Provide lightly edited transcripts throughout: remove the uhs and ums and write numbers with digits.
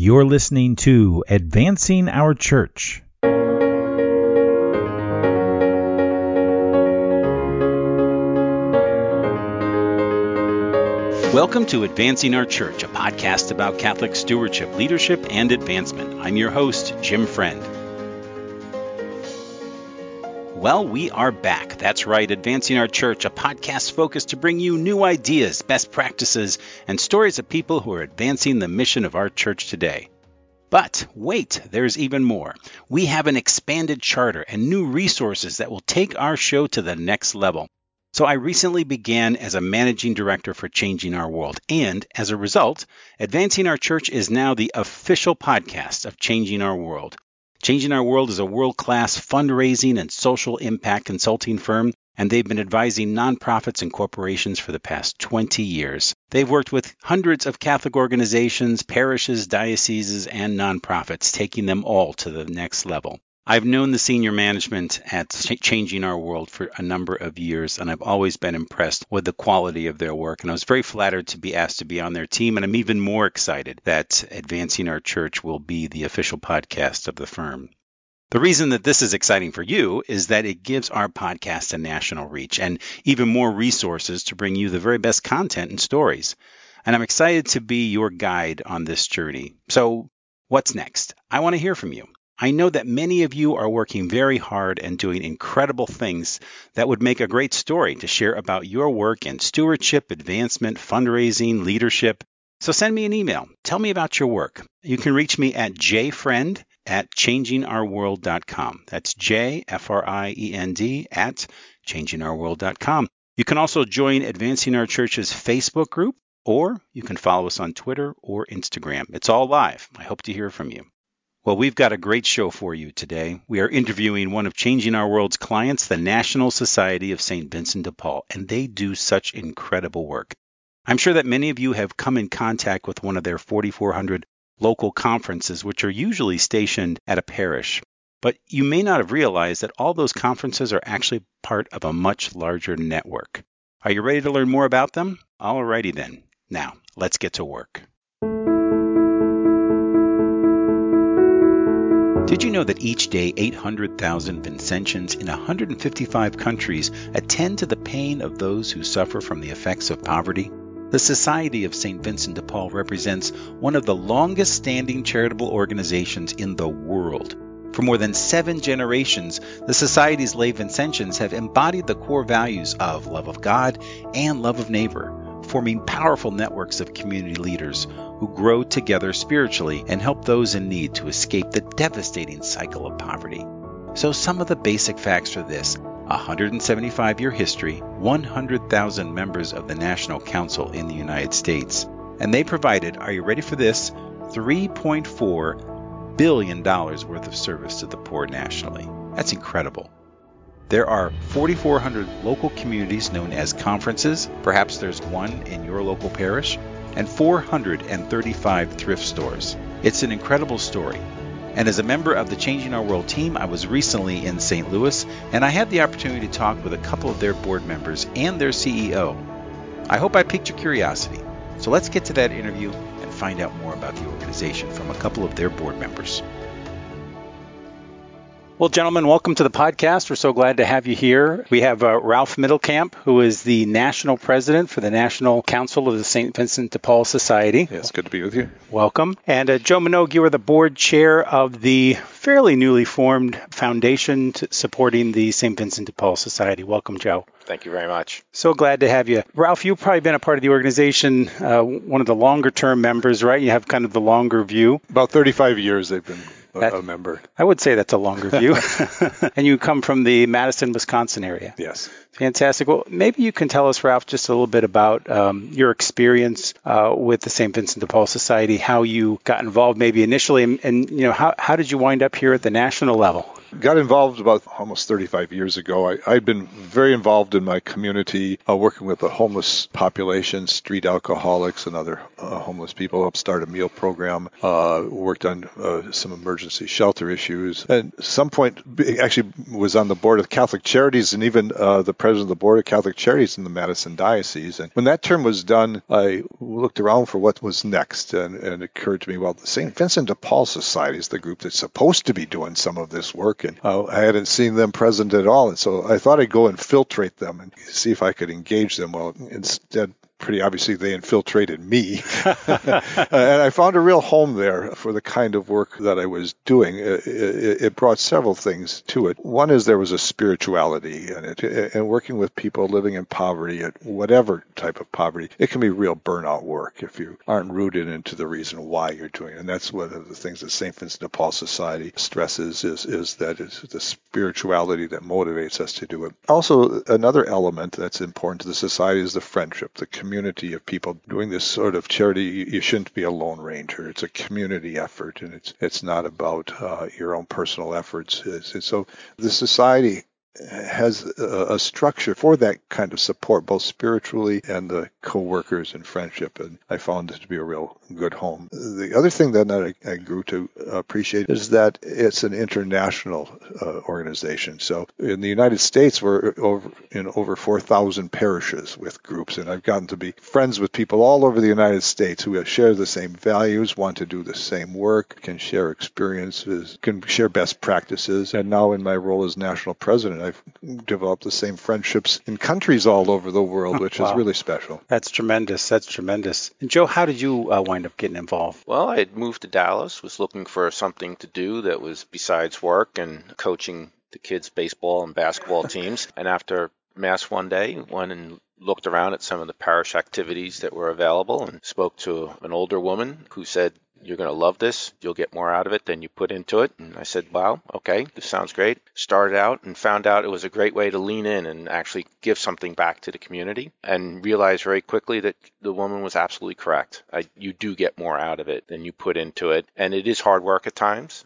You're listening to Advancing Our Church. Welcome to Advancing Our Church, a podcast about Catholic stewardship, leadership, and advancement. I'm your host, Jim Friend. Well, we are back. That's right, Advancing Our Church, a podcast focused to bring you new ideas, best practices, and stories of people who are advancing the mission of our church today. But wait, there's even more. We have an expanded charter and new resources that will take our show to the next level. So I recently began as a managing director for Changing Our World, and as a result, Advancing Our Church is now the official podcast of Changing Our World. Changing Our World is a world-class fundraising and social impact consulting firm, and they've been advising nonprofits and corporations for the past 20 years. They've worked with hundreds of Catholic organizations, parishes, dioceses, and nonprofits, taking them all to the next level. I've known the senior management at Changing Our World for a number of years, and I've always been impressed with the quality of their work. And I was very flattered to be asked to be on their team, and I'm even more excited that Advancing Our Church will be the official podcast of the firm. The reason that this is exciting for you is that it gives our podcast a national reach and even more resources to bring you the very best content and stories. And I'm excited to be your guide on this journey. So what's next? I want to hear from you. I know that many of you are working very hard and doing incredible things that would make a great story to share about your work in stewardship, advancement, fundraising, leadership. So send me an email. Tell me about your work. You can reach me at jfriend@changingourworld.com. That's jfriend@changingourworld.com. You can also join Advancing Our Church's Facebook group, or you can follow us on Twitter or Instagram. It's all live. I hope to hear from you. Well, we've got a great show for you today. We are interviewing one of Changing Our World's clients, the National Society of St. Vincent de Paul, and they do such incredible work. I'm sure that many of you have come in contact with one of their 4,400 local conferences, which are usually stationed at a parish. But you may not have realized that all those conferences are actually part of a much larger network. Are you ready to learn more about them? Alrighty then. Now, let's get to work. Did you know that each day 800,000 Vincentians in 155 countries attend to the pain of those who suffer from the effects of poverty? The Society of St. Vincent de Paul represents one of the longest-standing charitable organizations in the world. For more than 7 generations, the Society's lay Vincentians have embodied the core values of love of God and love of neighbor, forming powerful networks of community leaders who grow together spiritually and help those in need to escape the devastating cycle of poverty. So some of the basic facts for this: 175-year history, 100,000 members of the National Council in the United States, and they provided, are you ready for this, $3.4 billion worth of service to the poor nationally. That's incredible. There are 4,400 local communities known as conferences, perhaps there's one in your local parish, and 435 thrift stores. It's an incredible story. And as a member of the Changing Our World team, I was recently in St. Louis, and I had the opportunity to talk with a couple of their board members and their CEO. I hope I piqued your curiosity. So let's get to that interview and find out more about the organization from a couple of their board members. Well, gentlemen, welcome to the podcast. We're so glad to have you here. We have Ralph Middlecamp, who is the national president for the National Council of the St. Vincent de Paul Society. Yes, good to be with you. Welcome. And Joe Manogue, you are the board chair of the fairly newly formed foundation supporting the St. Vincent de Paul Society. Welcome, Joe. Thank you very much. So glad to have you. Ralph, you've probably been a part of the organization, one of the longer-term members, right? You have kind of the longer view. About 35 years they've been a member. I would say that's a longer view. And you come from the Madison, Wisconsin area. Yes. Fantastic. Well, maybe you can tell us, Ralph, just a little bit about your experience with the St. Vincent de Paul Society, how you got involved maybe initially, and how did you wind up here at the national level? Got involved about almost 35 years ago. I'd been very involved in my community, working with the homeless population, street alcoholics, and other homeless people. Helped start a meal program, worked on some emergency shelter issues. And at some point, actually was on the board of Catholic Charities and even the president of the board of Catholic Charities in the Madison Diocese. And when that term was done, I looked around for what was next, and it occurred to me, well, the St. Vincent de Paul Society is the group that's supposed to be doing some of this work, and I hadn't seen them present at all, and so I thought I'd go infiltrate them and see if I could engage them. Well, instead, pretty obviously, they infiltrated me. And I found a real home there for the kind of work that I was doing. It brought several things to it. One is there was a spirituality in it, and working with people living in poverty, at whatever type of poverty, it can be real burnout work if you aren't rooted into the reason why you're doing it. And that's one of the things that St. Vincent de Paul Society stresses, is that it's the spirituality that motivates us to do it. Also, another element that's important to the society is the friendship, the community of people doing this sort of charity. You shouldn't be a lone ranger. It's a community effort, and it's not about your own personal efforts. So the society has a structure for that kind of support, both spiritually and the co-workers and friendship, and I found it to be a real good home. The other thing that I grew to appreciate is that it's an international organization. So in the United States, we're in over 4,000 parishes with groups, and I've gotten to be friends with people all over the United States who share the same values, want to do the same work, can share experiences, can share best practices, and now in my role as national president, I've developed the same friendships in countries all over the world, which is really special. That's tremendous. That's tremendous. And Joe, how did you wind up getting involved? Well, I had moved to Dallas, was looking for something to do that was besides work and coaching the kids' baseball and basketball teams. And after Mass one day, went and looked around at some of the parish activities that were available and spoke to an older woman who said, "You're going to love this. You'll get more out of it than you put into it." And I said, "Wow, okay, this sounds great." Started out and found out it was a great way to lean in and actually give something back to the community, and realized very quickly that the woman was absolutely correct. You do get more out of it than you put into it. And it is hard work at times,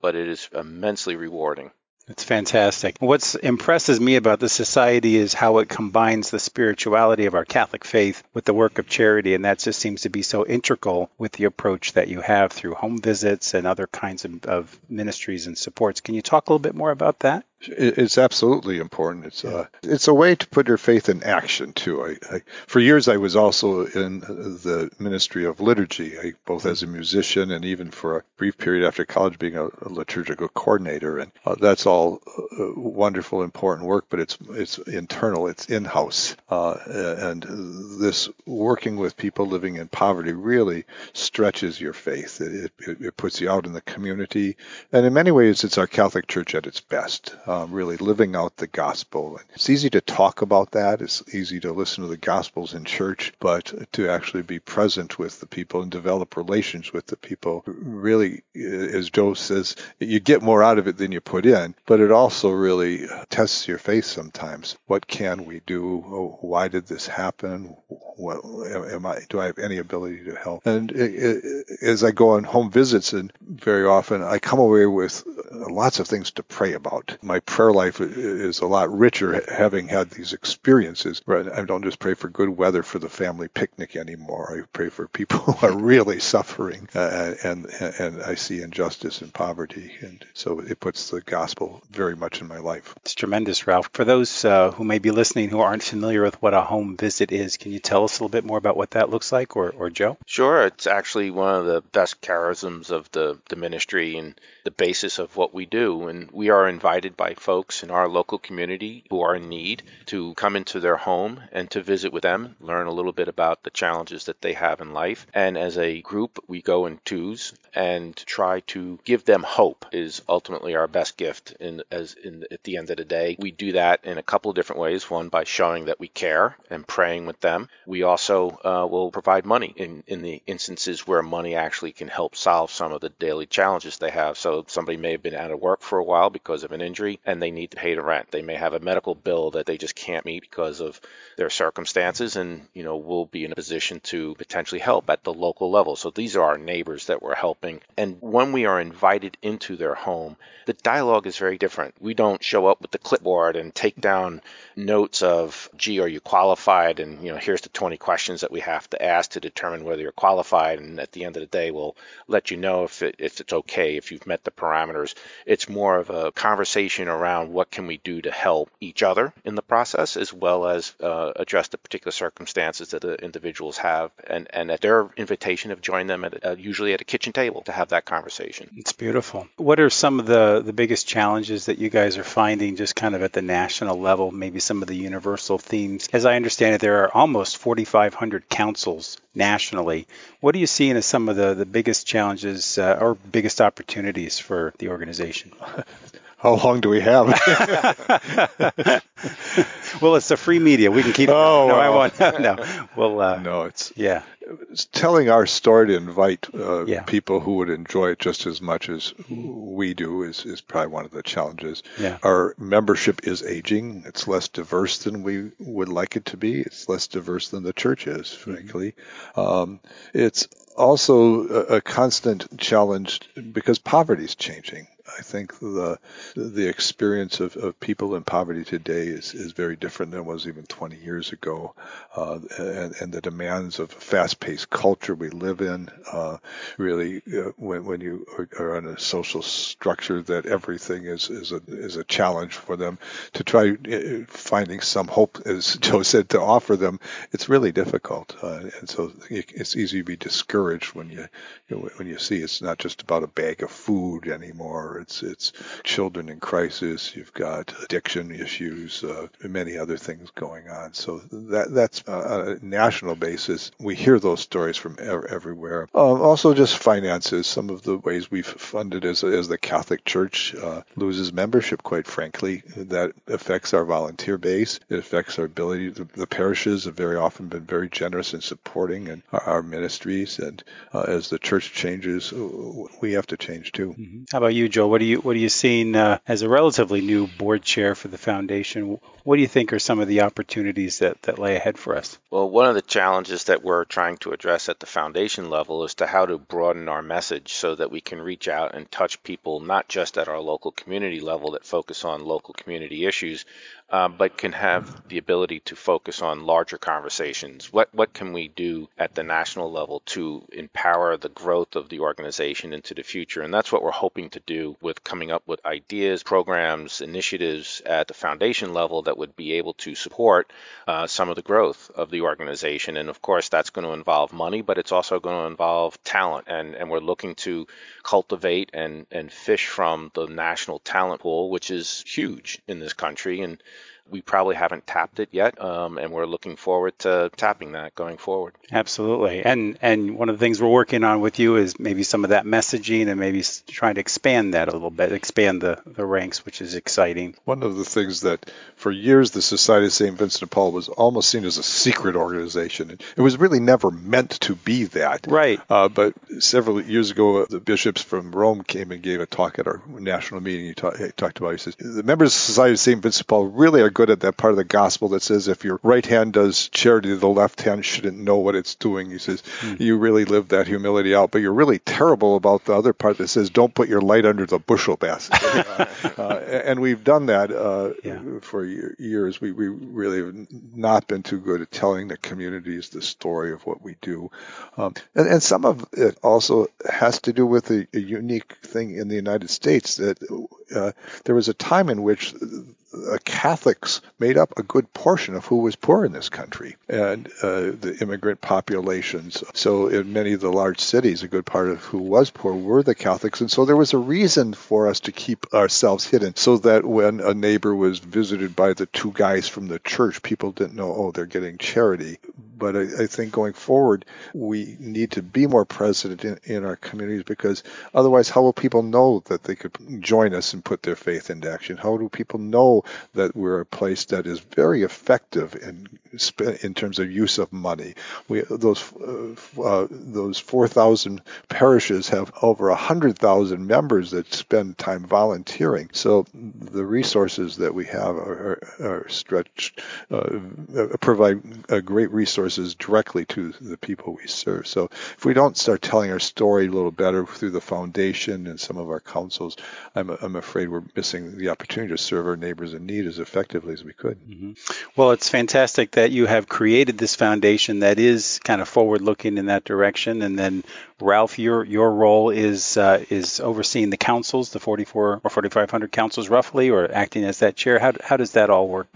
but it is immensely rewarding. It's fantastic. What impresses me about this society is how it combines the spirituality of our Catholic faith with the work of charity, and that just seems to be so integral with the approach that you have through home visits and other kinds of ministries and supports. Can you talk a little bit more about that? It's absolutely important. It's a way to put your faith in action, too. I for years, I was also in the ministry of liturgy, both as a musician and even for a brief period after college being a liturgical coordinator. And that's all wonderful, important work, but it's internal, it's in-house. And this working with people living in poverty really stretches your faith. It puts you out in the community. And in many ways, it's our Catholic Church at its best. Really living out the gospel. It's easy to talk about that. It's easy to listen to the gospels in church, but to actually be present with the people and develop relations with the people, really, as Joe says, you get more out of it than you put in, but it also really tests your faith sometimes. What can we do? Why did this happen? What am I? Do I have any ability to help? And as I go on home visits, and very often I come away with lots of things to pray about. My prayer life is a lot richer having had these experiences. I don't just pray for good weather for the family picnic anymore. I pray for people who are really suffering, and I see injustice and poverty. And so it puts the gospel very much in my life. It's tremendous, Ralph. For those who may be listening who aren't familiar with what a home visit is, can you tell us a little bit more about what that looks like, or Joe? Sure. It's actually one of the best charisms of the ministry and the basis of what we do. And we are invited by folks in our local community who are in need to come into their home and to visit with them, learn a little bit about the challenges that they have in life. And as a group, we go in twos and try to give them hope is ultimately our best gift at the end of the day. We do that in a couple of different ways. One, by showing that we care and praying with them. We also will provide money in the instances where money actually can help solve some of the daily challenges they have. So somebody may have been been out of work for a while because of an injury and they need to pay the rent. They may have a medical bill that they just can't meet because of their circumstances, and, you know, we'll be in a position to potentially help at the local level. So these are our neighbors that we're helping. And when we are invited into their home, the dialogue is very different. We don't show up with the clipboard and take down notes of, gee, are you qualified? And, you know, here's the 20 questions that we have to ask to determine whether you're qualified. And at the end of the day, we'll let you know if it's okay, if you've met the parameters. It's more of a conversation around what can we do to help each other in the process, as well as address the particular circumstances that the individuals have. And at their invitation, have joined them at usually at a kitchen table to have that conversation. It's beautiful. What are some of the biggest challenges that you guys are finding just kind of at the national level, maybe some of the universal themes? As I understand it, there are almost 4,500 councils nationally. What are you seeing as some of the biggest challenges or biggest opportunities for the organization? How long do we have? Well, it's a free media. We can keep it. Oh, no, wow. I want no. Well, no, it's yeah. It's telling our story to invite people who would enjoy it just as much as we do is probably one of the challenges. Yeah. Our membership is aging. It's less diverse than we would like it to be. It's less diverse than the church is, frankly. Mm-hmm. It's also a constant challenge because poverty is changing. I think the experience of people in poverty today is very different than it was even 20 years ago. And the demands of fast-paced culture we live in, when you are on a social structure that everything is a challenge for them, to try finding some hope, as Joe said, to offer them, it's really difficult. And so it's easy to be discouraged when you see it's not just about a bag of food anymore. It's children in crisis. You've got addiction issues, and many other things going on. So that's on a national basis. We hear those stories from everywhere. Also, just finances. Some of the ways we've funded as the Catholic Church loses membership. Quite frankly, that affects our volunteer base. It affects our ability. The parishes have very often been very generous in supporting and our ministries. And as the church changes, we have to change too. Mm-hmm. How about you, Joe? What are you seeing as a relatively new board chair for the foundation? What do you think are some of the opportunities that lay ahead for us? Well, one of the challenges that we're trying to address at the foundation level is to how to broaden our message so that we can reach out and touch people, not just at our local community level that focus on local community issues, but can have the ability to focus on larger conversations. What can we do at the national level to empower the growth of the organization into the future? And that's what we're hoping to do with coming up with ideas, programs, initiatives at the foundation level that would be able to support some of the growth of the organization. And of course, that's going to involve money, but it's also going to involve talent. And we're looking to cultivate and fish from the national talent pool, which is huge in this country. And we probably haven't tapped it yet, and we're looking forward to tapping that going forward. Absolutely. And one of the things we're working on with you is maybe some of that messaging and maybe trying to expand that a little bit, expand the ranks, which is exciting. One of the things that for years the Society of St. Vincent de Paul was almost seen as a secret organization. It was really never meant to be that. Right. But several years ago, the bishops from Rome came and gave a talk at our national meeting. He talked about it. He says, the members of the Society of St. Vincent de Paul really are good at that part of the gospel that says if your right hand does charity, the left hand shouldn't know what it's doing. He says, you really live that humility out, but you're really terrible about the other part that says don't put your light under the bushel basket. And we've done that for years. We really have not been too good at telling the communities the story of what we do. And some of it also has to do with a unique thing in the United States that there was a time in which Catholics made up a good portion of who was poor in this country and the immigrant populations. So in many of the large cities, a good part of who was poor were the Catholics. And so there was a reason for us to keep ourselves hidden so that when a neighbor was visited by the two guys from the church, people didn't know, oh, they're getting charity. But I think going forward, we need to be more present in our communities because otherwise, how will people know that they could join us and put their faith into action? How do people know show that we're a place that is very effective in terms of use of money. Those 4,000 parishes have over 100,000 members that spend time volunteering. So the resources that we have are stretched, provide great resources directly to the people we serve. So if we don't start telling our story a little better through the foundation and some of our councils, I'm afraid we're missing the opportunity to serve our neighbors in need as effectively as we could. Mm-hmm. Well, it's fantastic that you have created this foundation that is kind of forward-looking in that direction. And then, Ralph, your role is overseeing the councils, the 44 or 4,500 councils roughly, or acting as that chair. How does that all work?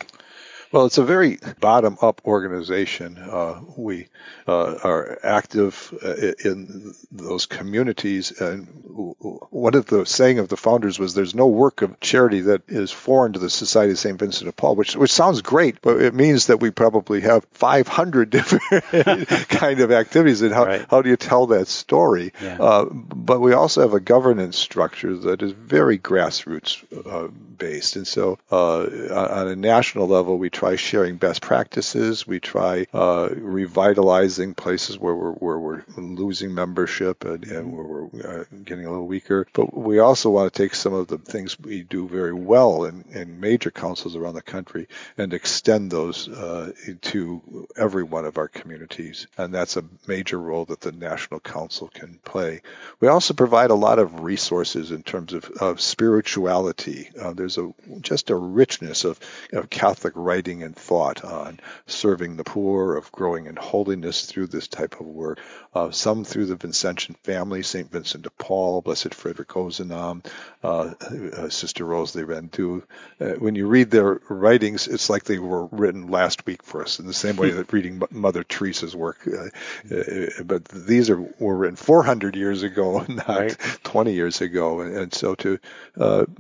Well, it's a very bottom-up organization. We are active in those communities, and one of the saying of the founders was, "There's no work of charity that is foreign to the Society of St. Vincent de Paul," which sounds great, but it means that we probably have 500 different kind of activities. And how do you tell that story? Yeah. But we also have a governance structure that is very grassroots based, and so on a national level, we try sharing best practices. We try revitalizing places where we're losing membership and where we're getting a little weaker. But we also want to take some of the things we do very well in major councils around the country and extend those to every one of our communities. And that's a major role that the National Council can play. We also provide a lot of resources in terms of spirituality. There's just a richness of Catholic writing and thought on serving the poor, of growing in holiness through this type of work, some through the Vincentian family, St. Vincent de Paul, Blessed Frederick Ozanam, Sister Rosalie Rendu. When you read their writings, it's like they were written last week for us, in the same way that reading Mother Teresa's work. But these were written 400 years ago, not 20 years ago. And so to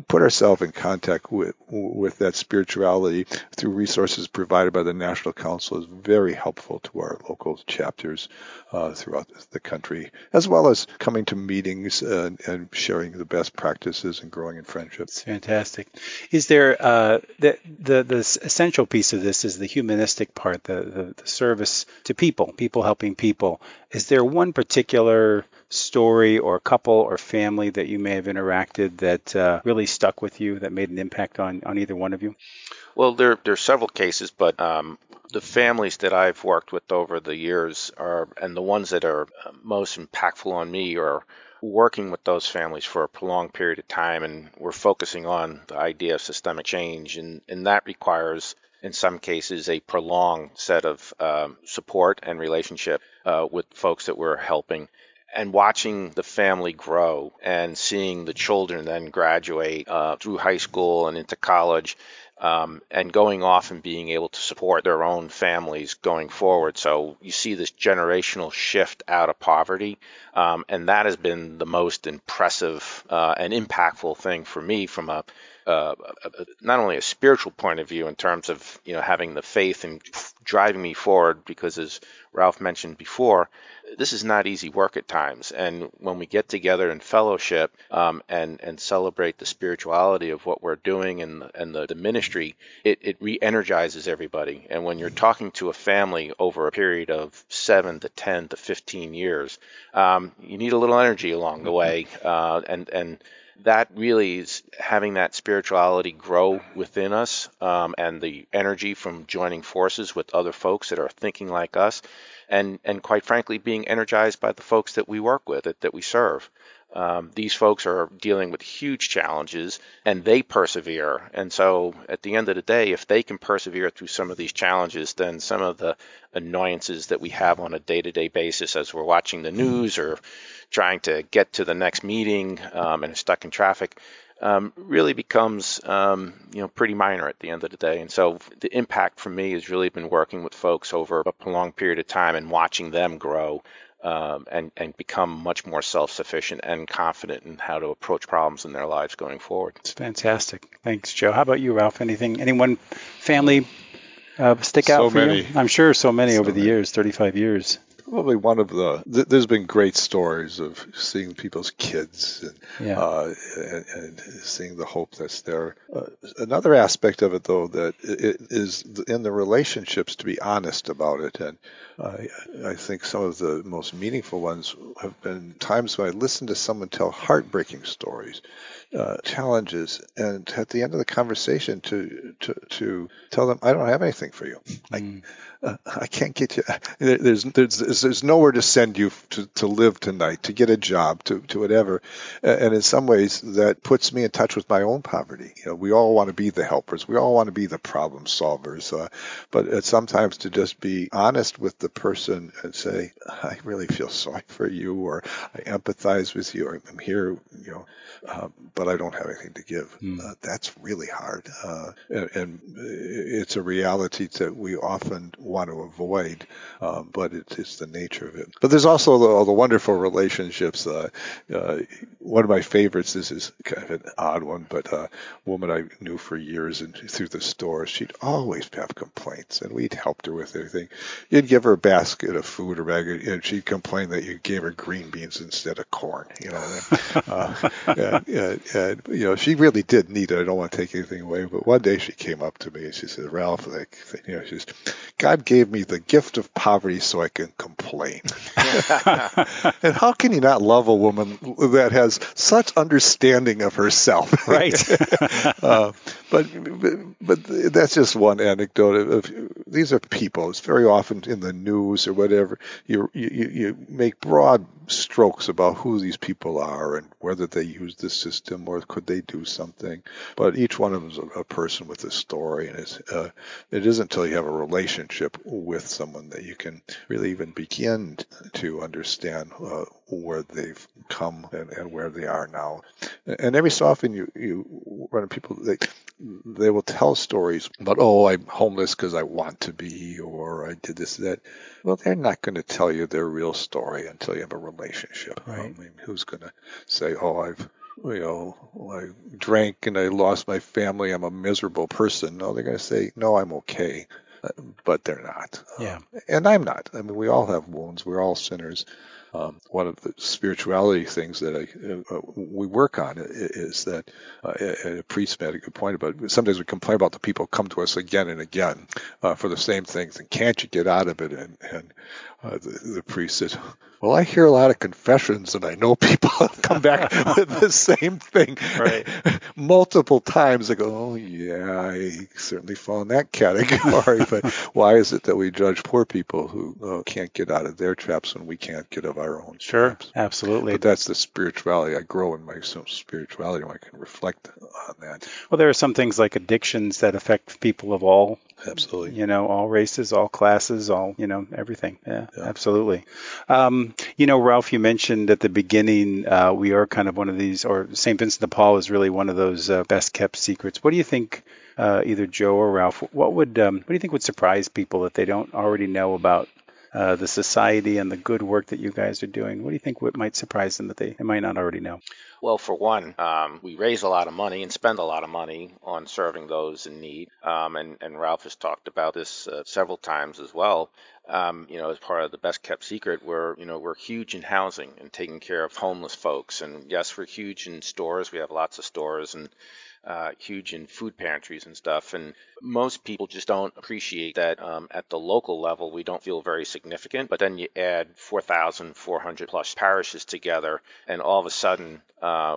put ourselves in contact with that spirituality through resources provided by the National Council is very helpful to our local chapters throughout the country, as well as coming to meetings and sharing the best practices and growing in friendship. It's fantastic. Is there the essential piece of this is the humanistic part, the service to people helping people. Is there one particular story or couple or family that you may have interacted that really stuck with you, that made an impact on either one of you? Well, there are several cases, but the families that I've worked with over the years and the ones that are most impactful on me are working with those families for a prolonged period of time, and we're focusing on the idea of systemic change, and that requires, in some cases, a prolonged set of support and relationship with folks that we're helping. And watching the family grow and seeing the children then graduate through high school and into college, and going off and being able to support their own families going forward. So you see this generational shift out of poverty, and that has been the most impressive and impactful thing for me from a not only a spiritual point of view in terms of having the faith and driving me forward, because as Ralph mentioned before, this is not easy work at times. And when we get together in fellowship and celebrate the spirituality of what we're doing and the ministry, it re-energizes everybody. And when you're talking to a family over a period of 7 to 10 to 15 years, you need a little energy along the way. And that really is having that spirituality grow within us, and the energy from joining forces with other folks that are thinking like us, and quite frankly, being energized by the folks that we work with, that we serve. These folks are dealing with huge challenges, and they persevere. And so at the end of the day, if they can persevere through some of these challenges, then some of the annoyances that we have on a day-to-day basis as we're watching the news or trying to get to the next meeting and are stuck in traffic really becomes pretty minor at the end of the day. And so the impact for me has really been working with folks over a prolonged period of time and watching them grow and become much more self-sufficient and confident in how to approach problems in their lives going forward. It's fantastic. Thanks, Joe. How about you, Ralph? Anyone family stick out for you? I'm sure so many over the years, 35 years. probably one of the there's been great stories of seeing people's kids and seeing the hope that's there. Another aspect of it, though, that it is in the relationships, to be honest about it. And I think some of the most meaningful ones have been times when I listened to someone tell heartbreaking stories, challenges, and at the end of the conversation to tell them, I don't have anything for you. I can't get you. There's nowhere to send you to live tonight, to get a job, to whatever. And in some ways, that puts me in touch with my own poverty. You know, we all want to be the helpers. We all want to be the problem solvers. But sometimes to just be honest with the person and say, I really feel sorry for you, or I empathize with you, or I'm here, you know, but I don't have anything to give. That's really hard. And it's a reality that we often want to avoid, but it's the nature of it. But there's also the wonderful relationships. One of my favorites, this is kind of an odd one, but a woman I knew for years and through the store, she'd always have complaints, and we'd helped her with everything. You'd give her a basket of food or bag, and she'd complain that you gave her green beans instead of corn. You know, and you know, she really did need it. I don't want to take anything away, but one day she came up to me and she said, "Ralph," you know, she says, "God gave me the gift of poverty so I can complain." And how can you not love a woman that has such understanding of herself? Right. But that's just one anecdote of these are people. It's very often in the news or whatever. You make broad strokes about who these people are and whether they use the system or could they do something. But each one of them is a person with a story, and it isn't until you have a relationship with someone that you can really even begin to understand where they've come and where they are now. And every so often you run into people, they will tell stories about, oh, I'm homeless because I want to be, or I did this, that. Well, they're not going to tell you their real story until you have a relationship. Right. I mean, who's going to say, oh, I drank and I lost my family, I'm a miserable person. No, they're going to say, no, I'm okay. But they're not. And I'm not. I mean, we all have wounds. We're all sinners. One of the spirituality things that we work on is that a priest made a good point about it. Sometimes we complain about the people who come to us again and again for the same things, and can't you get out of it? And the priest said, well, I hear a lot of confessions, and I know people come back with the same thing multiple times. They go, oh, yeah, I certainly fall in that category. But why is it that we judge poor people who can't get out of their traps when we can't get of our own. Sure, perhaps. Absolutely. But that's the spirituality. I grow in my spirituality when I can reflect on that. Well, there are some things like addictions that affect people of all. Absolutely. You know, all races, all classes, all, you know, everything. Yeah. Absolutely. You know, Ralph, you mentioned at the beginning, we are kind of one of these, or St. Vincent de Paul is really one of those best kept secrets. What do you think, either Joe or Ralph, what do you think would surprise people that they don't already know about the society and the good work that you guys are doing? What do you think might surprise them that they might not already know? Well, for one, we raise a lot of money and spend a lot of money on serving those in need. And Ralph has talked about this several times as well. You know, as part of the best kept secret, we're huge in housing and taking care of homeless folks. And yes, we're huge in stores. We have lots of stores and huge in food pantries and stuff. And most people just don't appreciate that at the local level, we don't feel very significant. But then you add 4,400 plus parishes together, and all of a sudden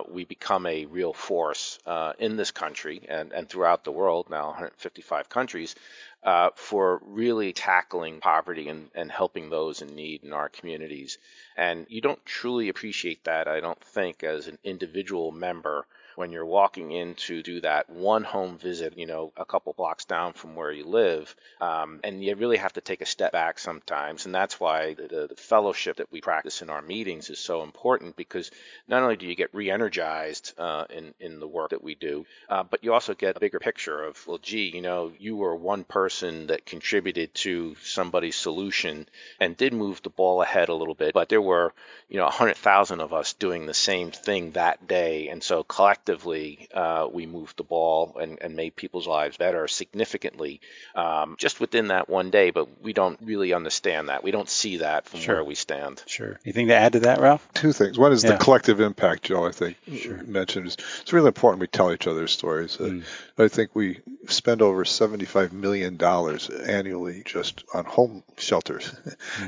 we become a real force in this country and throughout the world, now 155 countries, for really tackling poverty and helping those in need in our communities. And you don't truly appreciate that, I don't think, as an individual member when you're walking in to do that one home visit, you know, a couple blocks down from where you live. And you really have to take a step back sometimes. And that's why the fellowship that we practice in our meetings is so important, because not only do you get re-energized in the work that we do, but you also get a bigger picture of, well, gee, you know, you were one person that contributed to somebody's solution and did move the ball ahead a little bit, but there there were, 100,000 of us doing the same thing that day. And so collectively, we moved the ball and made people's lives better significantly, just within that one day. But we don't really understand that. We don't see that from where we stand. Sure. Anything to add to that, Ralph? Two things. One is the collective impact, Joe, I think you mentioned. It's really important we tell each other's stories. I think we spend over $75 million annually just on home shelters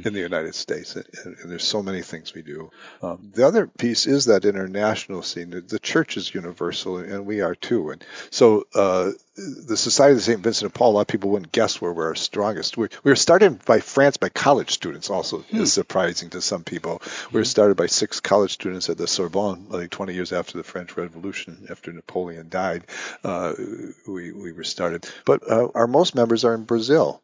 in the United States. And there's so many things we do. The other piece is that international scene. The church is universal, and we are too. And so the Society of St. Vincent de Paul, a lot of people wouldn't guess where we're strongest. We were started by France by college students also. Is surprising to some people. We were started by 6 college students at the Sorbonne, I think 20 years after the French Revolution, after Napoleon died. We were started. But our most members are in Brazil.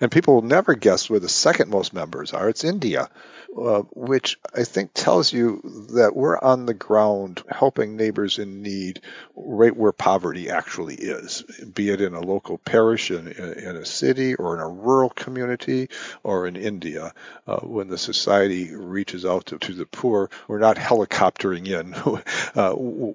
And people will never guess where the second most members are. It's India, which I think tells you that we're on the ground helping neighbors in need right where poverty actually is. Be it in a local parish, in a city, or in a rural community, or in India. When the society reaches out to the poor, we're not helicoptering in.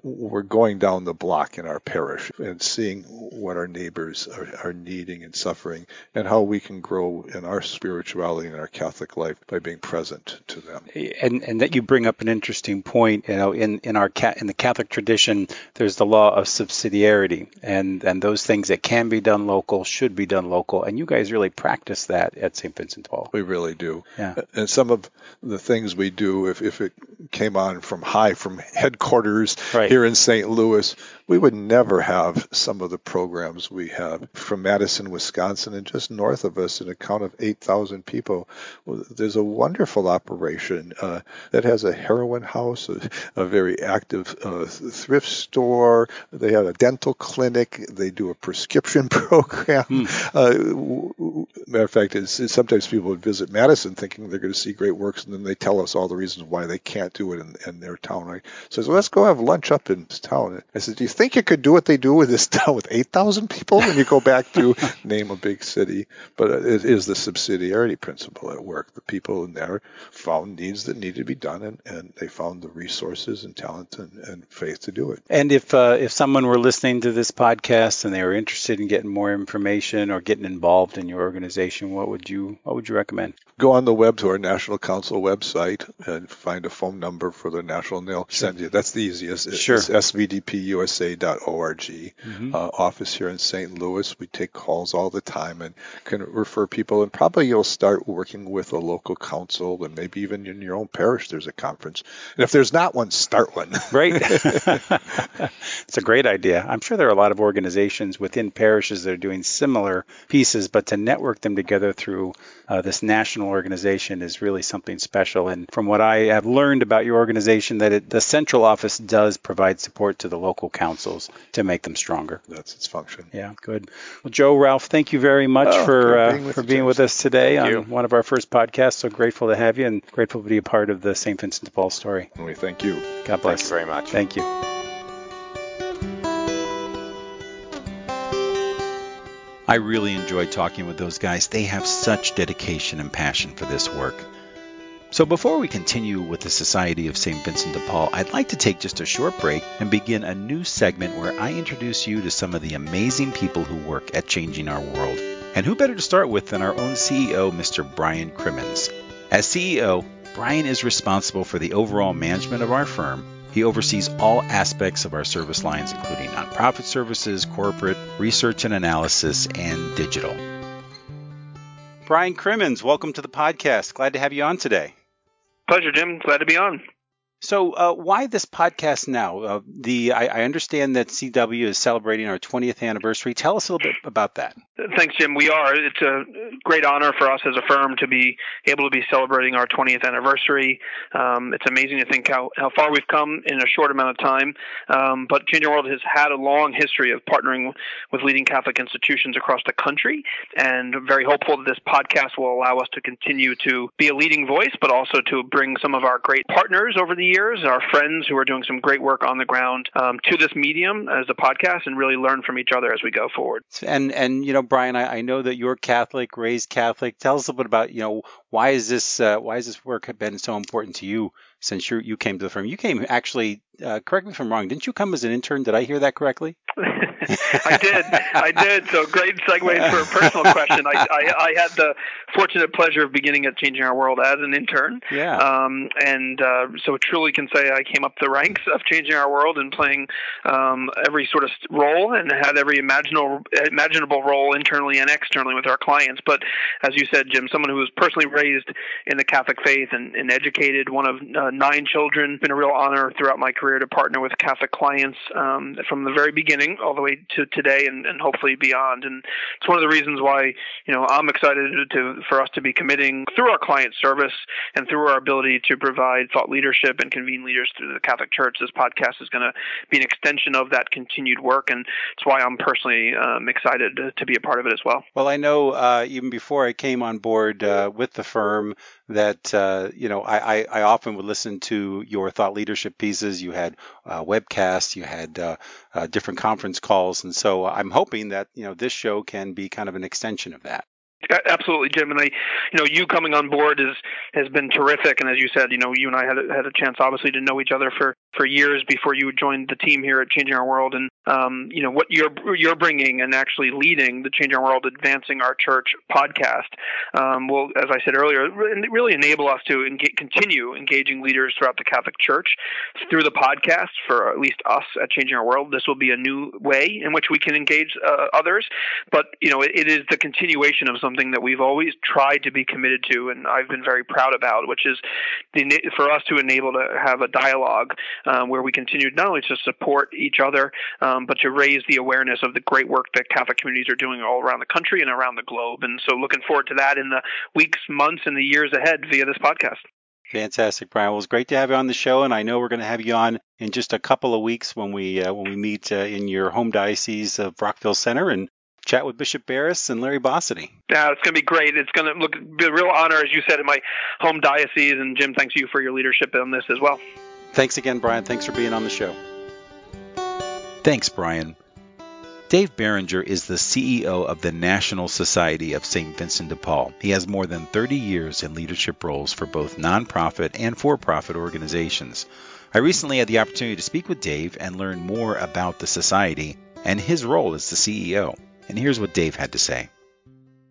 We're going down the block in our parish and seeing what our neighbors are needing and suffering, and how we can grow in our spirituality and our Catholic life by being present to them. And that you bring up an interesting point. In the Catholic tradition, there's the law of subsidiarity, and those things that can be done local should be done local. And you guys really practice that at St. Vincent de Paul. We really do. Yeah. And some of the things we do, if it came on from headquarters here in St. Louis, we would never have some of the programs we have from Madison, Wisconsin, and just north of us, in a count of 8,000 people. There's a wonderful operation that has a heroin house, a very active thrift store. They have a dental clinic. They do a prescription program. Matter of fact, it's sometimes people would visit Madison thinking they're going to see great works, and then they tell us all the reasons why they can't do it in their town. I says, well, let's go have lunch up in town. I said, do you think you could do what they do with this town with 8,000 people? When you go back to name a big city. But it is the subsidiarity principle at work. The people in there found needs that needed to be done, and they found the resources and talent and faith to do it. And if someone were listening to this podcast and they were interested in getting more information or getting involved in your organization, what would you recommend? Go on the web to our National Council website and find a phone number for the national. They'll send you. That's the easiest. Sure. It's svdpusa.org. Office here in St. Louis. We take calls all the time and can refer people. And probably you'll start working with a local council, and maybe even in your own parish there's a conference. And if there's not one, start one. Right. It's a great idea. I'm sure there are a lot of organizations within parishes that are doing similar pieces, but to network them together through this national organization is really something special. And from what I have learned about your organization, that the central office does provide support to the local councils to make them stronger. That's its function. Yeah, good. Well, Joe, Ralph, thank you very much for being with us today on one of our first podcasts. So grateful to have you and grateful to be a part of the St. Vincent de Paul story. And we thank you. God bless. Thank you very much. Thank you. I really enjoyed talking with those guys. They have such dedication and passion for this work. So before we continue with the Society of St. Vincent de Paul, I'd like to take just a short break and begin a new segment where I introduce you to some of the amazing people who work at Changing Our World. And who better to start with than our own CEO, Mr. Brian Crimmins. As CEO, Brian is responsible for the overall management of our firm. He oversees all aspects of our service lines, including nonprofit services, corporate, research and analysis, and digital. Brian Crimmins, welcome to the podcast. Glad to have you on today. Pleasure, Jim. Glad to be on. So why this podcast now? I understand that CW is celebrating our 20th anniversary. Tell us a little bit about that. Thanks, Jim. We are. It's a great honor for us as a firm to be able to be celebrating our 20th anniversary. It's amazing to think how far we've come in a short amount of time. But Changing Our World has had a long history of partnering with leading Catholic institutions across the country, and I'm very hopeful that this podcast will allow us to continue to be a leading voice, but also to bring some of our great partners over the years, our friends who are doing some great work on the ground to this medium as a podcast, and really learn from each other as we go forward. And you know, Brian, I know that you're Catholic, raised Catholic. Tell us a little bit about, you know, why has this work been so important to you since you came to the firm? You came actually, correct me if I'm wrong, didn't you come as an intern? Did I hear that correctly? I did. So great segue for a personal question. I had the fortunate pleasure of beginning at Changing Our World as an intern. Yeah. So truly can say I came up the ranks of Changing Our World and playing every sort of role, and had every imaginable role internally and externally with our clients. But as you said, Jim, someone who was personally raised in the Catholic faith and educated, one of 9 children, been a real honor throughout my career to partner with Catholic clients from the very beginning all the way to today and hopefully beyond. And it's one of the reasons why, you know, I'm excited for us to be committing through our client service and through our ability to provide thought leadership and convene leaders through the Catholic Church. This podcast is going to be an extension of that continued work, and it's why I'm personally excited to be a part of it as well. Well, I know even before I came on board with the firm that, you know, I often would listen to your thought leadership pieces. You had webcasts, you had different conference calls. And so I'm hoping that, you know, this show can be kind of an extension of that. Absolutely, Jim. And you coming on board has been terrific. And as you said, you know, you and I had a chance, obviously, to know each other for years before you joined the team here at Changing Our World. And you know, what you're bringing and actually leading the Changing Our World, Advancing Our Church podcast will, as I said earlier, really enable us to continue engaging leaders throughout the Catholic Church through the podcast. For at least us at Changing Our World, this will be a new way in which we can engage others. But you know, it is the continuation of something that we've always tried to be committed to, and I've been very proud about, which is for us to enable to have a dialogue where we continue not only to support each other, but to raise the awareness of the great work that Catholic communities are doing all around the country and around the globe. And so looking forward to that in the weeks, months, and the years ahead via this podcast. Fantastic, Brian. Well, it's great to have you on the show, and I know we're going to have you on in just a couple of weeks when we meet in your home diocese of Rockville Center and chat with Bishop Barris and Larry Bossidy. Yeah, it's going to be great. It's going to be a real honor, as you said, in my home diocese. And Jim, thanks to you for your leadership on this as well. Thanks again, Brian. Thanks for being on the show. Thanks, Brian. Dave Barringer is the CEO of the National Society of St. Vincent de Paul. He has more than 30 years in leadership roles for both nonprofit and for-profit organizations. I recently had the opportunity to speak with Dave and learn more about the society and his role as the CEO. And here's what Dave had to say.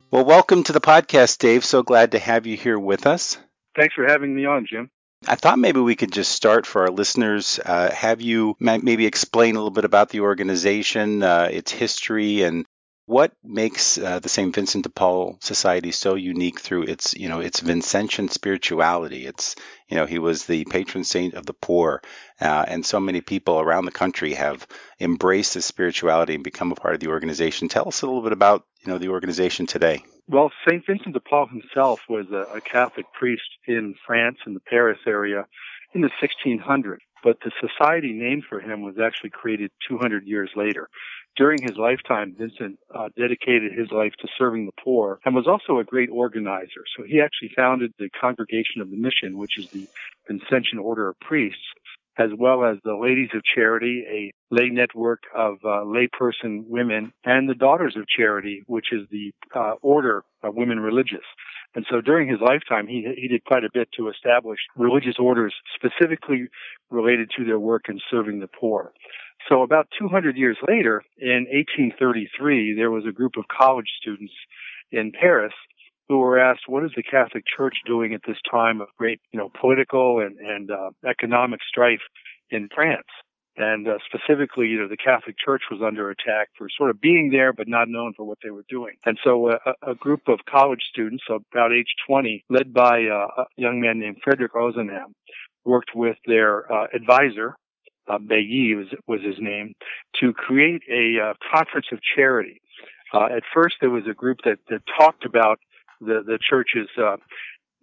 Well, welcome to the podcast, Dave. So glad to have you here with us. Thanks for having me on, Jim. I thought maybe we could just start for our listeners, have you maybe explain a little bit about the organization, its history, and what makes the St. Vincent de Paul Society so unique through its, you know, its Vincentian spirituality. It's, you know, he was the patron saint of the poor, and so many people around the country have embraced this spirituality and become a part of the organization. Tell us a little bit about, you know, the organization today. Well, St. Vincent de Paul himself was a Catholic priest in France, in the Paris area, in the 1600s. But the society named for him was actually created 200 years later. During his lifetime, Vincent dedicated his life to serving the poor and was also a great organizer. So he actually founded the Congregation of the Mission, which is the Vincentian Order of Priests, as well as the Ladies of Charity, a lay network of layperson women, and the Daughters of Charity, which is the order of women religious. And so during his lifetime, he did quite a bit to establish religious orders specifically related to their work in serving the poor. So about 200 years later, in 1833, there was a group of college students in Paris who were asked, what is the Catholic Church doing at this time of great, you know, political and economic strife in France? And specifically, you know, the Catholic Church was under attack for sort of being there, but not known for what they were doing. And so a group of college students, about age 20, led by a young man named Frederick Ozanam, worked with their advisor, Bailly was his name, to create a conference of charity. At first, there was a group that talked about the church's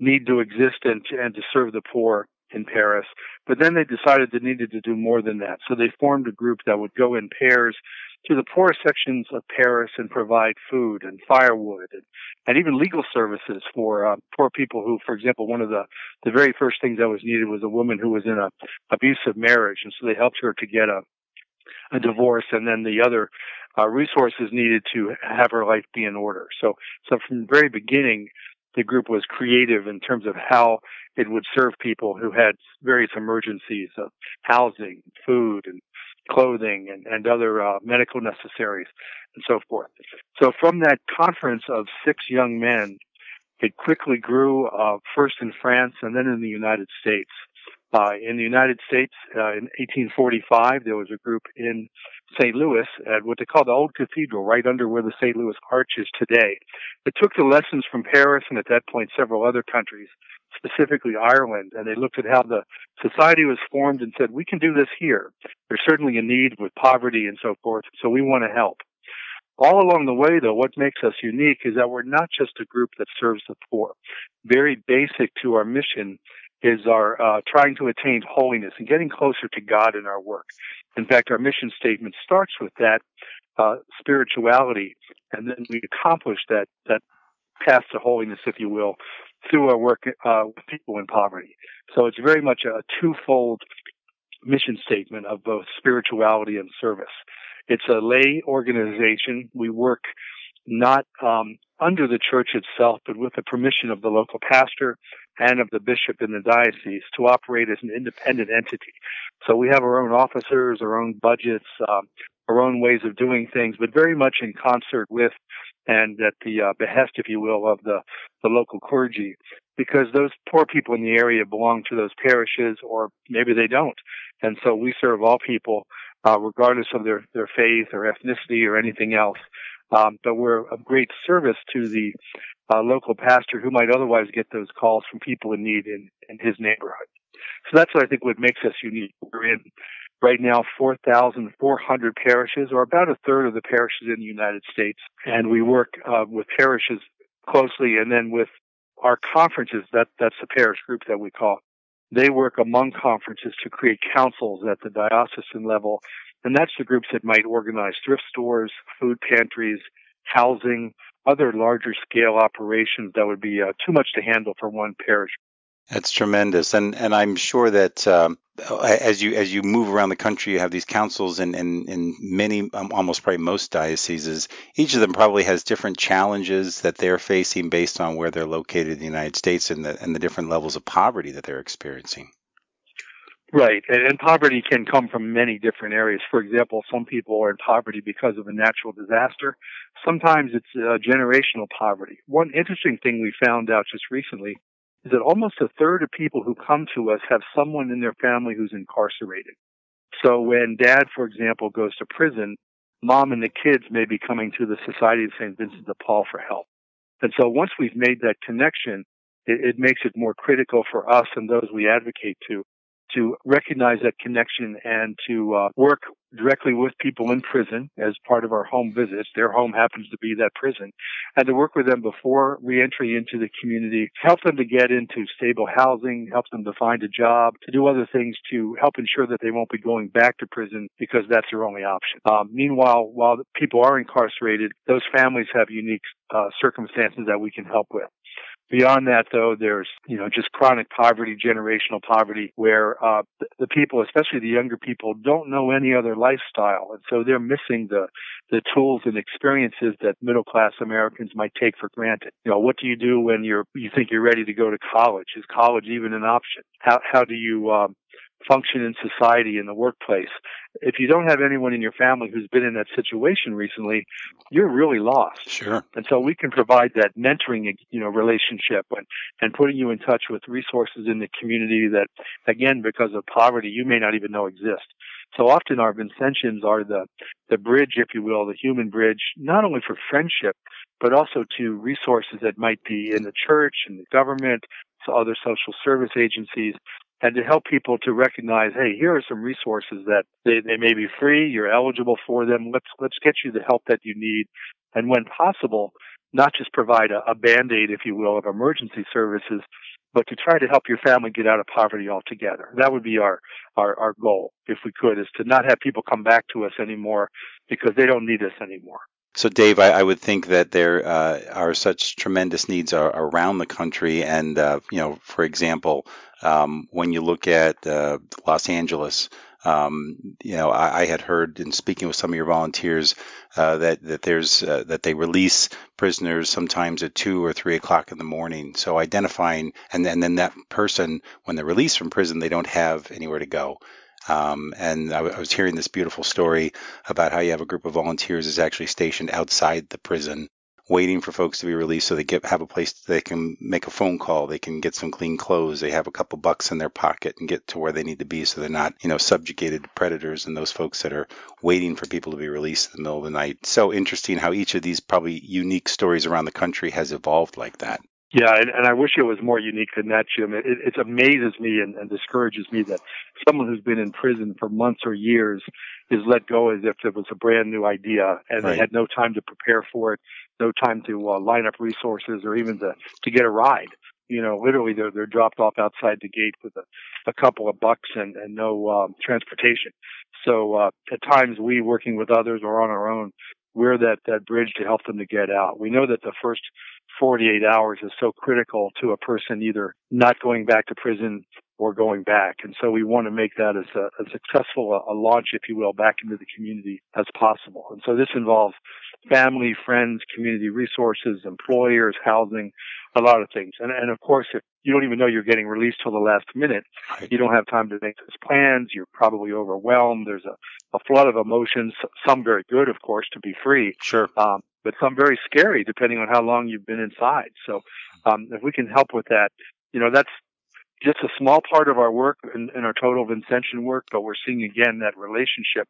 need to exist and to serve the poor in Paris. But then they decided they needed to do more than that. So they formed a group that would go in pairs to the poorer sections of Paris and provide food and firewood and even legal services for poor people who, for example, one of the very first things that was needed was a woman who was in an abusive marriage. And so they helped her to get a divorce, and then the other resources needed to have her life be in order. So from the very beginning, the group was creative in terms of how it would serve people who had various emergencies of housing, food, and clothing, and other medical necessaries, and so forth. So from that conference of 6 young men, it quickly grew first in France and then in the United States. In the United States, in 1845, there was a group in St. Louis at what they call the Old Cathedral, right under where the St. Louis Arch is today. It took the lessons from Paris and at that point several other countries, specifically Ireland, and they looked at how the society was formed and said, we can do this here. There's certainly a need with poverty and so forth, so we want to help. All along the way, though, what makes us unique is that we're not just a group that serves the poor. Very basic to our mission is our trying to attain holiness and getting closer to God in our work. In fact, our mission statement starts with that spirituality, and then we accomplish that path to holiness, if you will, through our work with people in poverty. So it's very much a twofold mission statement of both spirituality and service. It's a lay organization. We work not under the church itself, but with the permission of the local pastor and of the bishop in the diocese to operate as an independent entity. So we have our own officers, our own budgets, our own ways of doing things, but very much in concert with and at the behest, if you will, of the local clergy, because those poor people in the area belong to those parishes, or maybe they don't. And so we serve all people, regardless of their faith or ethnicity or anything else. But we're of great service to the local pastor who might otherwise get those calls from people in need in his neighborhood. So that's what I think what makes us unique. We're in right now 4,400 parishes, or about a third of the parishes in the United States. And we work with parishes closely, and then with our conferences, that's the parish group that we call. They work among conferences to create councils at the diocesan level. And that's the groups that might organize thrift stores, food pantries, housing, other larger scale operations that would be too much to handle for one parish. That's tremendous. And I'm sure that as you move around the country, you have these councils in many, almost probably most dioceses. Each of them probably has different challenges that they're facing based on where they're located in the United States and the different levels of poverty that they're experiencing. Right. And poverty can come from many different areas. For example, some people are in poverty because of a natural disaster. Sometimes it's generational poverty. One interesting thing we found out just recently is that almost a third of people who come to us have someone in their family who's incarcerated. So when dad, for example, goes to prison, mom and the kids may be coming to the Society of St. Vincent de Paul for help. And so once we've made that connection, it makes it more critical for us and those we advocate to recognize that connection and to work directly with people in prison as part of our home visits. Their home happens to be that prison. And to work with them before reentry into the community, help them to get into stable housing, help them to find a job, to do other things to help ensure that they won't be going back to prison because that's their only option. Meanwhile, while people are incarcerated, those families have unique circumstances that we can help with. Beyond that, though, there's, just chronic poverty, generational poverty, where the people, especially the younger people, don't know any other lifestyle. And so they're missing the tools and experiences that middle-class Americans might take for granted. What do you do when you think you're ready to go to college? Is college even an option? How do you function in society, in the workplace? If you don't have anyone in your family who's been in that situation recently, you're really lost. Sure. And so we can provide that mentoring, relationship and putting you in touch with resources in the community that, again, because of poverty, you may not even know exist. So often our Vincentians are the bridge, if you will, the human bridge, not only for friendship, but also to resources that might be in the church and the government, to other social service agencies, and to help people to recognize, hey, here are some resources that they may be free, you're eligible for them, let's get you the help that you need, and when possible, not just provide a Band-Aid, if you will, of emergency services, but to try to help your family get out of poverty altogether. That would be our goal, if we could, is to not have people come back to us anymore because they don't need us anymore. So, Dave, I would think that there are such tremendous needs around the country. And, for example, when you look at Los Angeles, I had heard in speaking with some of your volunteers that they release prisoners sometimes at 2 or 3 o'clock in the morning. So identifying and then that person, when they're released from prison, they don't have anywhere to go. And I was hearing this beautiful story about how you have a group of volunteers is actually stationed outside the prison, waiting for folks to be released so they have a place they can make a phone call, they can get some clean clothes, they have a couple bucks in their pocket and get to where they need to be so they're not, subjugated to predators and those folks that are waiting for people to be released in the middle of the night. So interesting how each of these probably unique stories around the country has evolved like that. Yeah, and I wish it was more unique than that, Jim. It amazes me and discourages me that someone who's been in prison for months or years is let go as if it was a brand new idea, and Right. They had no time to prepare for it, no time to line up resources or even to get a ride. Literally they're dropped off outside the gate with a couple of bucks and no transportation. So at times we, working with others or on our own, we're that bridge to help them to get out. We know that the first 48 hours is so critical to a person either not going back to prison or going back. And so we want to make that as a successful launch, if you will, back into the community as possible. And so this involves family, friends, community resources, employers, housing, a lot of things. And of course, if you don't even know you're getting released till the last minute, you don't have time to make those plans. You're probably overwhelmed. There's a flood of emotions, some very good, of course, to be free. Sure. But some very scary, depending on how long you've been inside. So if we can help with that, that's just a small part of our work and our total Vincentian work, but we're seeing, again, that relationship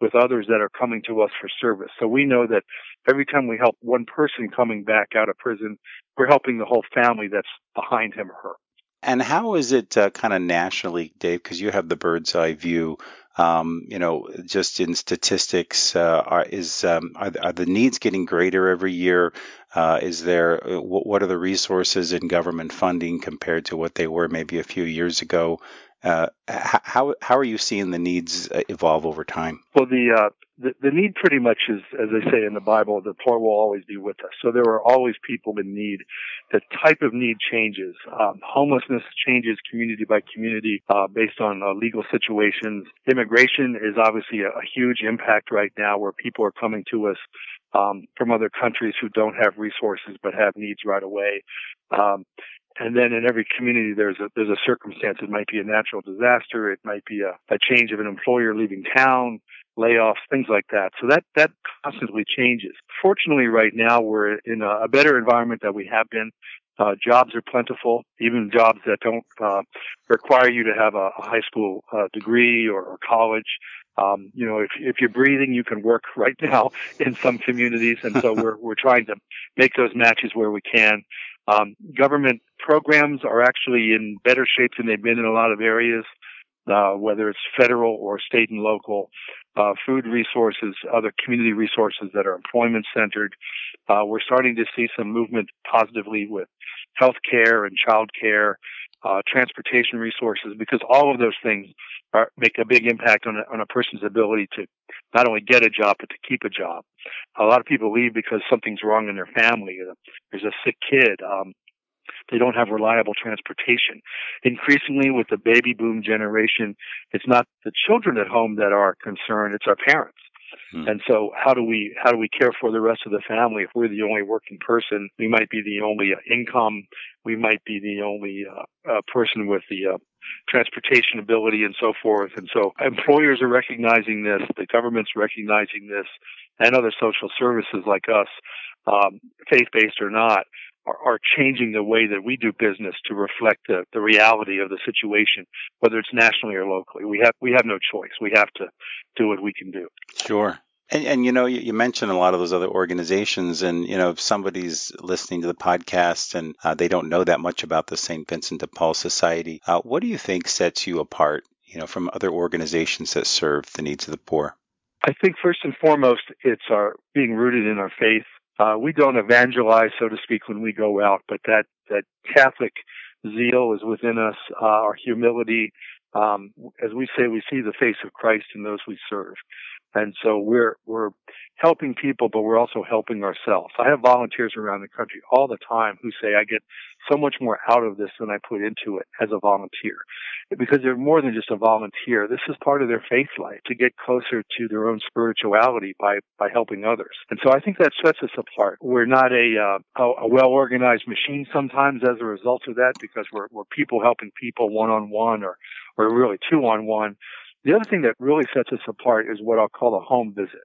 with others that are coming to us for service. So we know that every time we help one person coming back out of prison, we're helping the whole family that's behind him or her. And how is it kind of nationally, Dave, because you have the bird's eye view, just in statistics, are the needs getting greater every year? What are the resources in government funding compared to what they were maybe a few years ago? How are you seeing the needs evolve over time? Well, the need pretty much is, as they say in the Bible, the poor will always be with us. So there are always people in need. The type of need changes. Homelessness changes community by community based on legal situations. Immigration is obviously a huge impact right now where people are coming to us from other countries who don't have resources but have needs right away. And then in every community, there's a circumstance. It might be a natural disaster. It might be a change of an employer leaving town, layoffs, things like that. So that constantly changes. Fortunately, right now, we're in a better environment than we have been. Jobs are plentiful, even jobs that don't require you to have a high school degree or college. If you're breathing, you can work right now in some communities. And so we're trying to make those matches where we can. Government programs are actually in better shape than they've been in a lot of areas, whether it's federal or state and local, food resources, other community resources that are employment-centered. We're starting to see some movement positively with health care and child care, transportation resources, because all of those things make a big impact on a person's ability to not only get a job, but to keep a job. A lot of people leave because something's wrong in their family. There's a sick kid. They don't have reliable transportation. Increasingly, with the baby boom generation, it's not the children at home that are concerned, it's our parents. Hmm. And so how do we care for the rest of the family? If we're the only working person, we might be the only income, we might be the only person with the transportation ability and so forth. And so employers are recognizing this, the government's recognizing this, and other social services like us, faith-based or not, are changing the way that we do business to reflect the reality of the situation, whether it's nationally or locally. We have no choice. We have to do what we can do. Sure. And you mentioned a lot of those other organizations, and, if somebody's listening to the podcast and they don't know that much about the St. Vincent de Paul Society, what do you think sets you apart, from other organizations that serve the needs of the poor? I think first and foremost, it's our being rooted in our faith. We don't evangelize, so to speak, when we go out, but that Catholic zeal is within us, our humility. As we say, we see the face of Christ in those we serve. And so we're helping people, but we're also helping ourselves. I have volunteers around the country all the time who say, I get so much more out of this than I put into it as a volunteer. Because they're more than just a volunteer. This is part of their faith life, to get closer to their own spirituality by helping others. And so I think that sets us apart. We're not a well-organized machine sometimes as a result of that, because we're people helping people one-on-one or really two-on-one. The other thing that really sets us apart is what I'll call a home visit.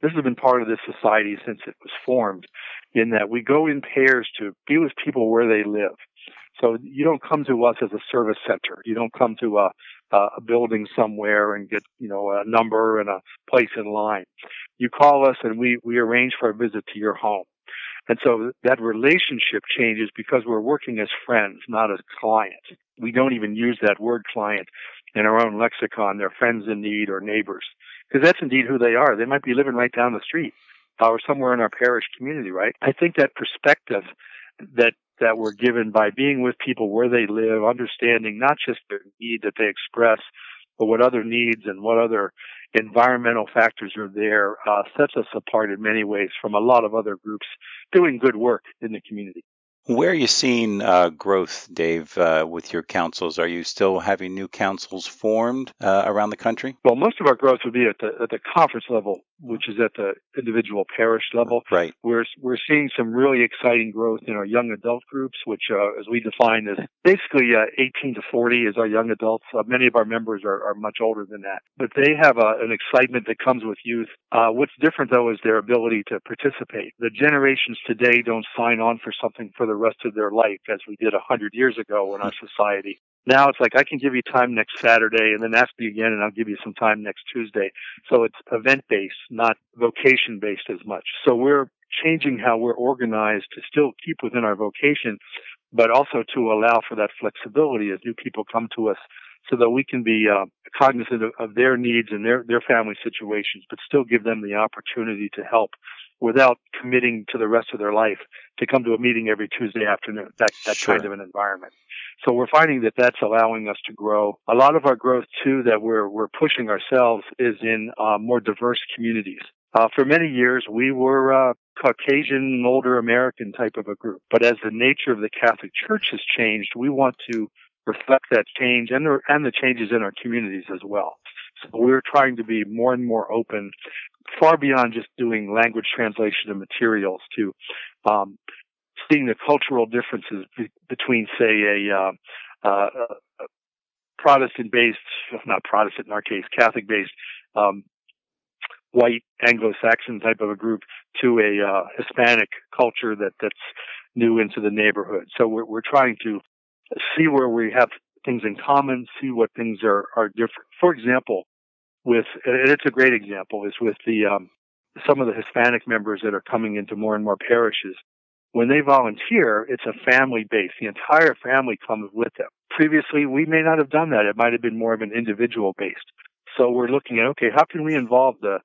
This has been part of this society since it was formed, in that we go in pairs to be with people where they live. So you don't come to us as a service center. You don't come to a building somewhere and get, a number and a place in line. You call us and we arrange for a visit to your home. And so that relationship changes because we're working as friends, not as clients. We don't even use that word client in our own lexicon. They're friends in need or neighbors, because that's indeed who they are. They might be living right down the street or somewhere in our parish community, right? I think that perspective that we're given by being with people where they live, understanding not just their need that they express, but what other needs and what other environmental factors are there, sets us apart in many ways from a lot of other groups doing good work in the community. Where are you seeing growth, Dave, with your councils? Are you still having new councils formed around the country? Well, most of our growth would be at the conference level, which is at the individual parish level. Right. We're seeing some really exciting growth in our young adult groups, which, as we define, is basically 18 to 40 is our young adults. Many of our members are much older than that. But they have an excitement that comes with youth. What's different, though, is their ability to participate. The generations today don't sign on for something for the rest of their life, as we did 100 years ago in our society. Now it's like, I can give you time next Saturday, and then ask me again, and I'll give you some time next Tuesday. So it's event-based, not vocation-based as much. So we're changing how we're organized to still keep within our vocation, but also to allow for that flexibility as new people come to us, so that we can be cognizant of their needs and their family situations, but still give them the opportunity to help without committing to the rest of their life to come to a meeting every Tuesday afternoon, that sure. Kind of an environment. So we're finding that that's allowing us to grow. A lot of our growth, too, that we're pushing ourselves is in more diverse communities. For many years, we were Caucasian, older American type of a group. But as the nature of the Catholic Church has changed, we want to reflect that change and the changes in our communities as well. So we're trying to be more and more open, far beyond just doing language translation of materials, to seeing the cultural differences between, say, a Catholic-based, white Anglo-Saxon type of a group to a Hispanic culture that's new into the neighborhood. So we're trying to see where we have things in common, see what things are different. For example, it's a great example, with the some of the Hispanic members that are coming into more and more parishes. When they volunteer, it's a family base. The entire family comes with them. Previously, we may not have done that. It might have been more of an individual based. So we're looking at, okay, how can we involve the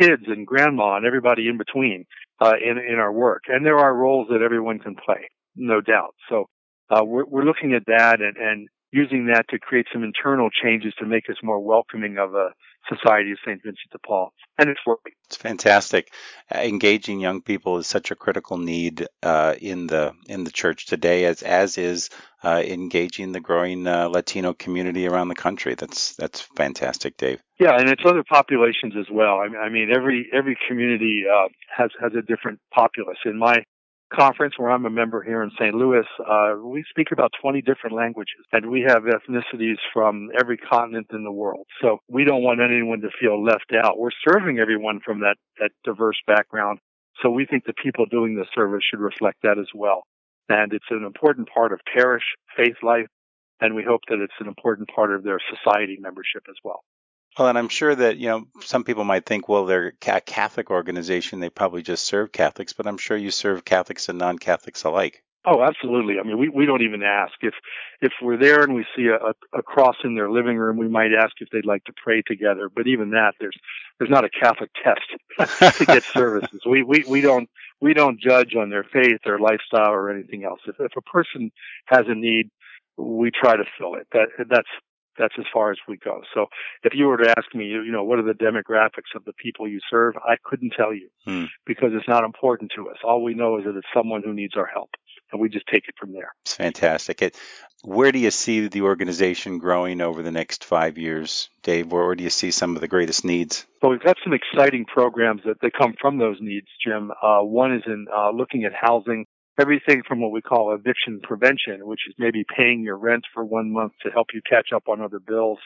kids and grandma and everybody in between in our work? And there are roles that everyone can play, no doubt. So we're looking at that and using that to create some internal changes to make us more welcoming of a Society of St. Vincent de Paul. And it's working. It's fantastic. Engaging young people is such a critical need in the church today, as is engaging the growing Latino community around the country. That's fantastic, Dave. Yeah, and it's other populations as well. I mean, every community has a different populace. In my conference, where I'm a member here in St. Louis, we speak about 20 different languages, and we have ethnicities from every continent in the world. So we don't want anyone to feel left out. We're serving everyone from that diverse background. So we think the people doing the service should reflect that as well. And it's an important part of parish faith life, and we hope that it's an important part of their society membership as well. Well, and I'm sure that, some people might think, well, they're a Catholic organization. They probably just serve Catholics, but I'm sure you serve Catholics and non-Catholics alike. Oh, absolutely. I mean, we don't even ask. If we're there and we see a cross in their living room, we might ask if they'd like to pray together. But even that, there's not a Catholic test to get services. We don't judge on their faith or lifestyle or anything else. If a person has a need, we try to fill it. That's as far as we go. So if you were to ask me, you know, what are the demographics of the people you serve, I couldn't tell you because it's not important to us. All we know is that it's someone who needs our help, and we just take it from there. It's fantastic. Where do you see the organization growing over the next 5 years, Dave? Where do you see some of the greatest needs? Well, we've got some exciting programs that come from those needs, Jim. One is in looking at housing. Everything from what we call eviction prevention, which is maybe paying your rent for 1 month to help you catch up on other bills,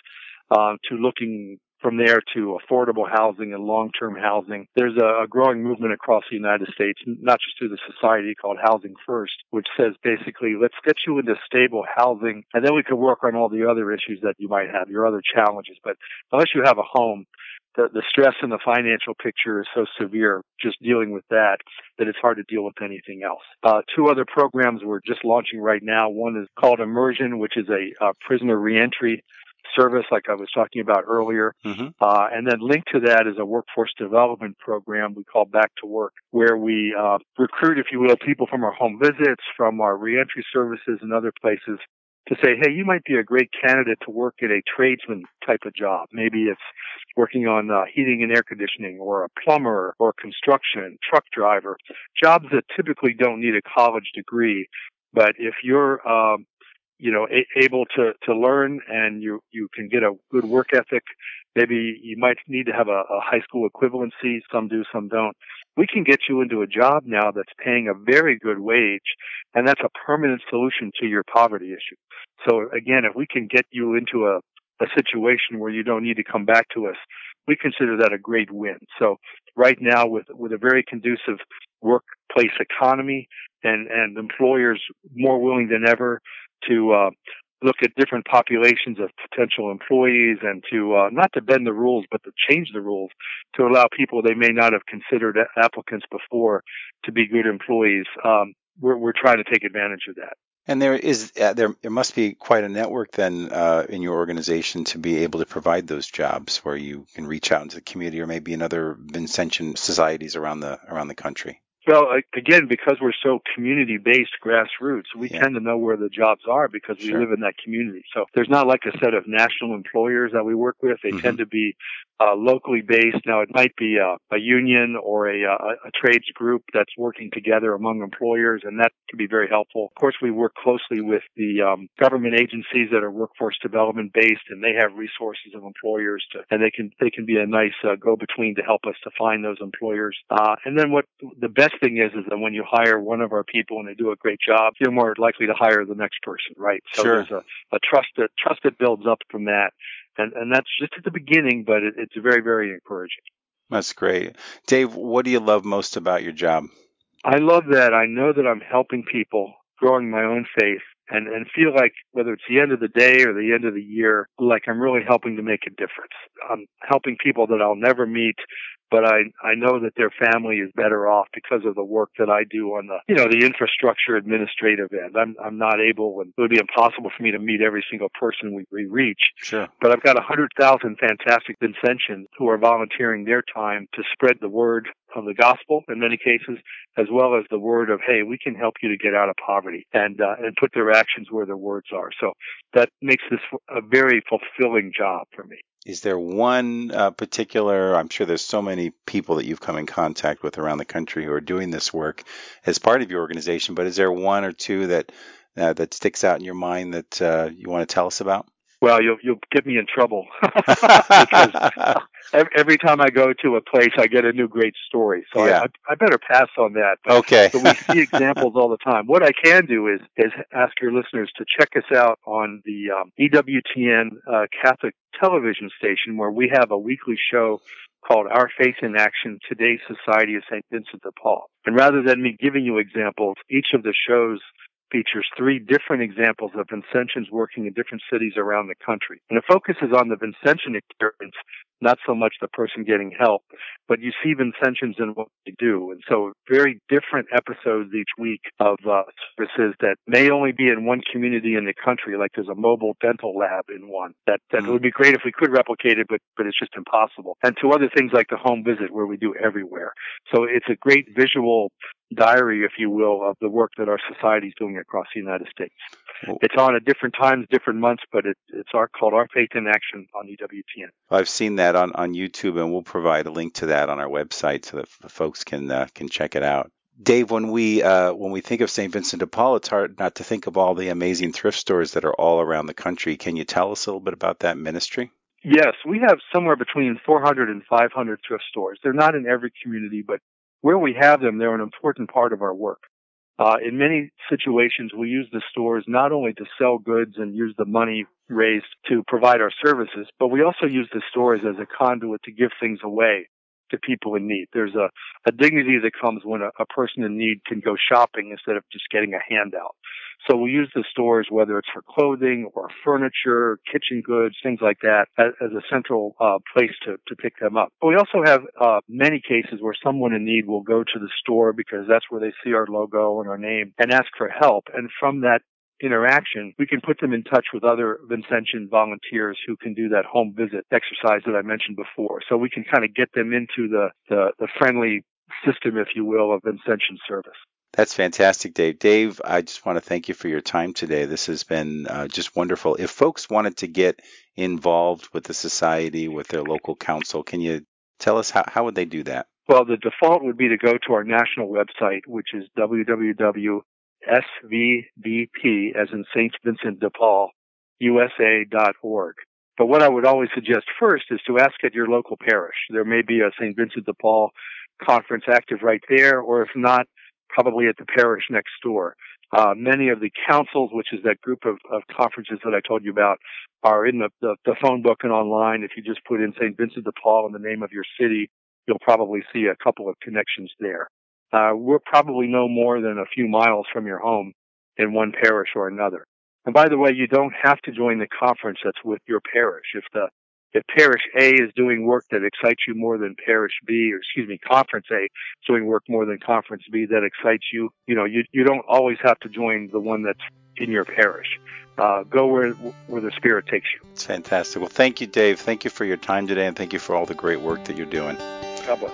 to looking from there to affordable housing and long-term housing. There's a growing movement across the United States, not just through the society, called Housing First, which says basically, let's get you into stable housing, and then we can work on all the other issues that you might have, your other challenges. But unless you have a home, the stress in the financial picture is so severe, just dealing with that it's hard to deal with anything else. Two other programs we're just launching right now. One is called Immersion, which is a prisoner reentry service, like I was talking about earlier. Mm-hmm. And then linked to that is a workforce development program we call Back to Work, where we recruit, if you will, people from our home visits, from our reentry services and other places, to say, hey, you might be a great candidate to work at a tradesman type of job. Maybe it's working on heating and air conditioning, or a plumber, or construction, truck driver, jobs that typically don't need a college degree. But if you're able to learn and you can get a good work ethic, maybe you might need to have a high school equivalency. Some do, some don't. We can get you into a job now that's paying a very good wage, and that's a permanent solution to your poverty issue. So again, if we can get you into a situation where you don't need to come back to us, we consider that a great win. So right now, with a very conducive workplace economy and employers more willing than ever to look at different populations of potential employees and to not to bend the rules, but to change the rules to allow people they may not have considered applicants before to be good employees. We're trying to take advantage of that. And there is there must be quite a network then in your organization to be able to provide those jobs, where you can reach out into the community or maybe in other Vincentian societies around the country. Well, again, because we're so community-based, grassroots, we tend to know where the jobs are because we live in that community. So there's not like a set of national employers that we work with. They tend to be locally based. Now, it might be a union or a trades group that's working together among employers, and that can be very helpful. Of course, we work closely with the government agencies that are workforce development-based, and they have resources of employers, and they can be a nice go-between to help us to find those employers. And then what the best thing is that when you hire one of our people and they do a great job, you're more likely to hire the next person, right? So there's a trust that builds up from that. And that's just at the beginning, but it's very, very encouraging. That's great. Dave, what do you love most about your job? I love that I know that I'm helping people, growing my own faith, and feel like whether it's the end of the day or the end of the year, like I'm really helping to make a difference. I'm helping people that I'll never meet, but I know that their family is better off because of the work that I do on the infrastructure administrative end. I'm not able, and it would be impossible for me to meet every single person we reach. Sure. But I've got 100,000 fantastic Vincentians who are volunteering their time to spread the word of the gospel in many cases, as well as the word of, hey, we can help you to get out of poverty, and put their actions where their words are. So that makes this a very fulfilling job for me. Is there one particular, I'm sure there's so many people that you've come in contact with around the country who are doing this work as part of your organization, but is there one or two that sticks out in your mind that you want to tell us about? Well, you'll get me in trouble because every time I go to a place, I get a new great story. So I better pass on that. But, okay. So we see examples all the time. What I can do is ask your listeners to check us out on the EWTN Catholic television station, where we have a weekly show called Our Faith in Action, Today's Society of St. Vincent de Paul. And rather than me giving you examples, each of the shows features three different examples of Vincentians working in different cities around the country. And it focuses on the Vincentian experience, not so much the person getting help, but you see Vincentians in what they do. And so very different episodes each week of services that may only be in one community in the country, like there's a mobile dental lab in one. That would be great if we could replicate it, but it's just impossible. And to other things like the home visit, where we do everywhere. So it's a great visual diary, if you will, of the work that our society is doing across the United States. Oh. It's on at different times, different months, but it's called Our Faith in Action on EWTN. I've seen that on YouTube, and we'll provide a link to that on our website so that folks can check it out. Dave, when we think of St. Vincent de Paul, it's hard not to think of all the amazing thrift stores that are all around the country. Can you tell us a little bit about that ministry? Yes, we have somewhere between 400 and 500 thrift stores. They're not in every community, but where we have them, they're an important part of our work. In many situations, we use the stores not only to sell goods and use the money raised to provide our services, but we also use the stores as a conduit to give things away to people in need. There's a dignity that comes when a person in need can go shopping instead of just getting a handout. So we use the stores, whether it's for clothing or furniture, kitchen goods, things like that, as a central place to pick them up. But we also have many cases where someone in need will go to the store because that's where they see our logo and our name and ask for help. And from that interaction, we can put them in touch with other Vincentian volunteers who can do that home visit exercise that I mentioned before. So we can kind of get them into the friendly system, if you will, of Vincentian service. That's fantastic, Dave. Dave, I just want to thank you for your time today. This has been just wonderful. If folks wanted to get involved with the society, with their local council, can you tell us how would they do that? Well, the default would be to go to our national website, which is www.svvp, as in St. Vincent de Paul, USA.org. But what I would always suggest first is to ask at your local parish. There may be a St. Vincent de Paul conference active right there, or if not, probably at the parish next door. Many of the councils, which is that group of conferences that I told you about, are in the phone book and online. If you just put in St. Vincent de Paul and the name of your city, you'll probably see a couple of connections there. We're probably no more than a few miles from your home in one parish or another. And by the way, you don't have to join the conference that's with your parish. If parish A is doing work that excites you more than conference A is doing work more than conference B that excites you, you don't always have to join the one that's in your parish. Go where the Spirit takes you. It's fantastic. Well, thank you, Dave. Thank you for your time today, and thank you for all the great work that you're doing. God bless.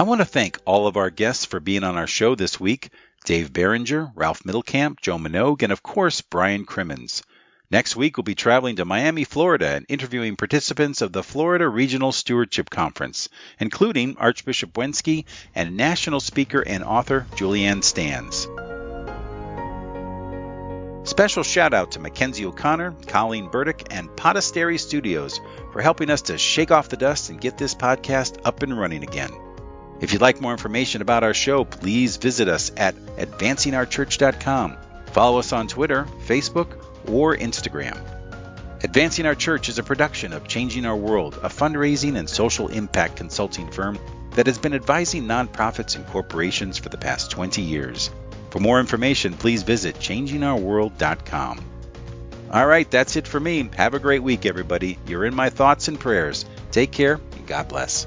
I want to thank all of our guests for being on our show this week. Dave Barringer, Ralph Middlecamp, Joe Manogue, and of course, Brian Crimmins. Next week, we'll be traveling to Miami, Florida, and interviewing participants of the Florida Regional Stewardship Conference, including Archbishop Wenski and national speaker and author Julianne Stanz. Special shout-out to Mackenzie O'Connor, Colleen Burdick, and Podesterry Studios for helping us to shake off the dust and get this podcast up and running again. If you'd like more information about our show, please visit us at advancingourchurch.com. Follow us on Twitter, Facebook, or Instagram. Advancing Our Church is a production of Changing Our World, a fundraising and social impact consulting firm that has been advising nonprofits and corporations for the past 20 years. For more information, please visit changingourworld.com. All right, that's it for me. Have a great week, everybody. You're in my thoughts and prayers. Take care, and God bless.